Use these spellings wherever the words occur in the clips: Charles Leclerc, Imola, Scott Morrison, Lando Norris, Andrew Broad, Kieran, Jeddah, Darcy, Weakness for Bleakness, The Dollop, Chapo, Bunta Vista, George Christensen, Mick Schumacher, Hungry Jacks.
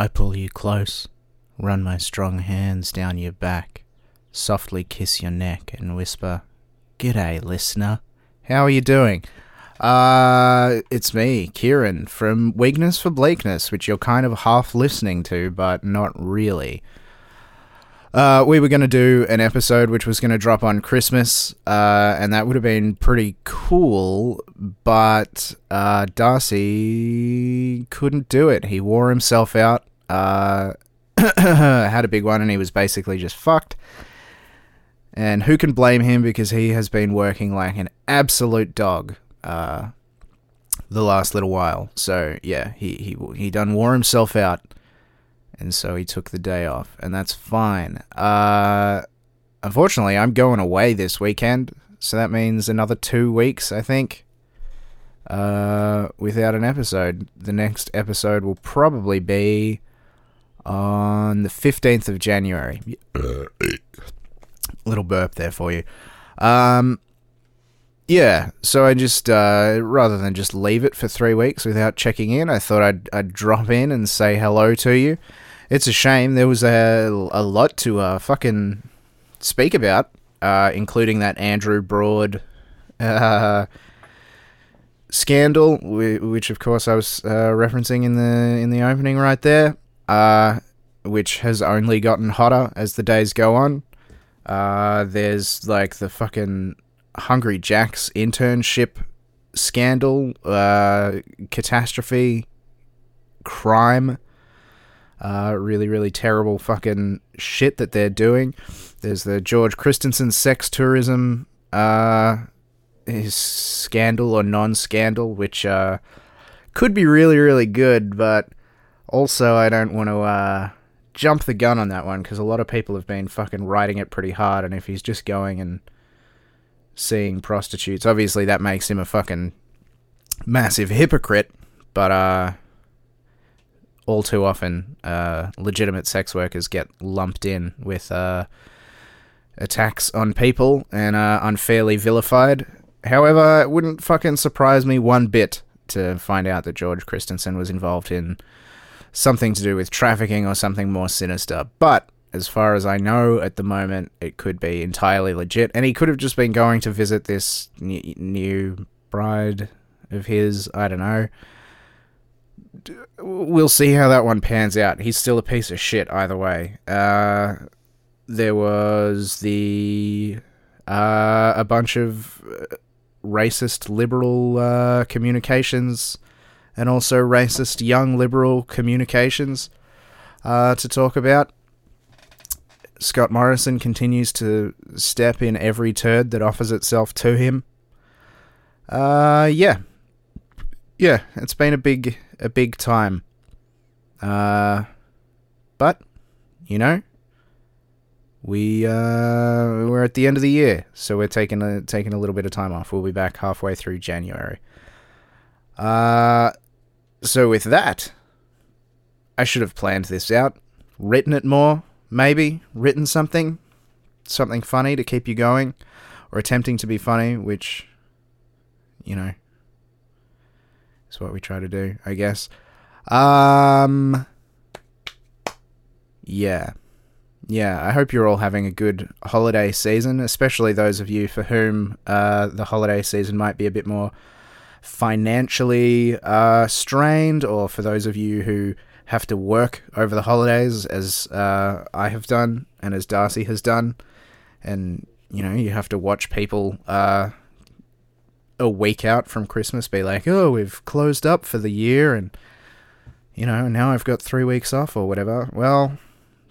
I pull you close, run my strong hands down your back, softly kiss your neck and whisper, "G'day, listener. How are you doing? It's me, Kieran, from Weakness for Bleakness, which you're kind of half listening to, but not really. We were going to do an episode which was going to drop on Christmas, and that would have been pretty cool, but Darcy couldn't do it. He wore himself out, had a big one, and he was basically just fucked. And who can blame him, because he has been working like an absolute dog the last little while. So, yeah, he done wore himself out. And so he took the day off, and that's fine. Unfortunately, I'm going away this weekend, so that means another 2 weeks, I think, without an episode. The next episode will probably be on the 15th of January. Little burp there for you. Yeah, so I just, rather than just leave it for 3 weeks without checking in, I thought I'd drop in and say hello to you. It's a shame. There was a lot to fucking speak about, including that Andrew Broad scandal, which, of course, I was referencing in the opening right there, which has only gotten hotter as the days go on. There's, like, the fucking Hungry Jacks internship scandal, catastrophe, crime, really, really terrible fucking shit that they're doing. There's the George Christensen sex tourism his scandal or non-scandal, which could be really, really good, but also I don't want to jump the gun on that one, because a lot of people have been fucking riding it pretty hard, and if he's just going and seeing prostitutes, obviously that makes him a fucking massive hypocrite, but all too often legitimate sex workers get lumped in with attacks on people and are unfairly vilified. However, it wouldn't fucking surprise me one bit to find out that George Christensen was involved in something to do with trafficking or something more sinister, but as far as I know, at the moment, it could be entirely legit. And he could have just been going to visit this new bride of his. I don't know. We'll see how that one pans out. He's still a piece of shit either way. There was a bunch of racist liberal communications and also racist young liberal communications to talk about. Scott Morrison continues to step in every turd that offers itself to him. Yeah, it's been a big time. But you know, we're at the end of the year, so we're taking a little bit of time off. We'll be back halfway through January. So with that, I should have planned this out, written it more. Maybe written something funny to keep you going, or attempting to be funny, which, you know, is what we try to do, I guess. Yeah, I hope you're all having a good holiday season, especially those of you for whom the holiday season might be a bit more financially strained, or for those of you who have to work over the holidays, as I have done and as Darcy has done, and you know, you have to watch people a week out from Christmas be like, "Oh, we've closed up for the year, and you know, now I've got 3 weeks off," or whatever. Well,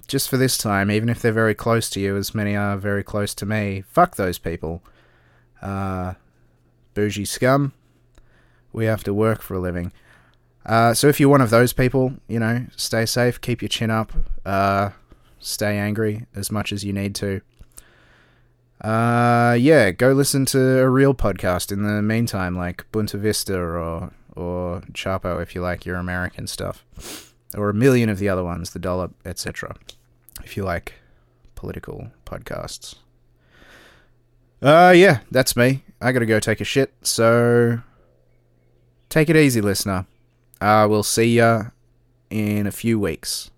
just for this time, even if they're very close to you, as many are very close to me, fuck those people. Bougie scum. We have to work for a living. So if you're one of those people, you know, stay safe, keep your chin up, stay angry as much as you need to. Yeah, go listen to a real podcast in the meantime, like Bunta Vista or Chapo, if you like your American stuff, or a million of the other ones, The Dollop, etc., if you like political podcasts. Yeah, that's me. I gotta go take a shit, so take it easy, listener. We'll see ya in a few weeks.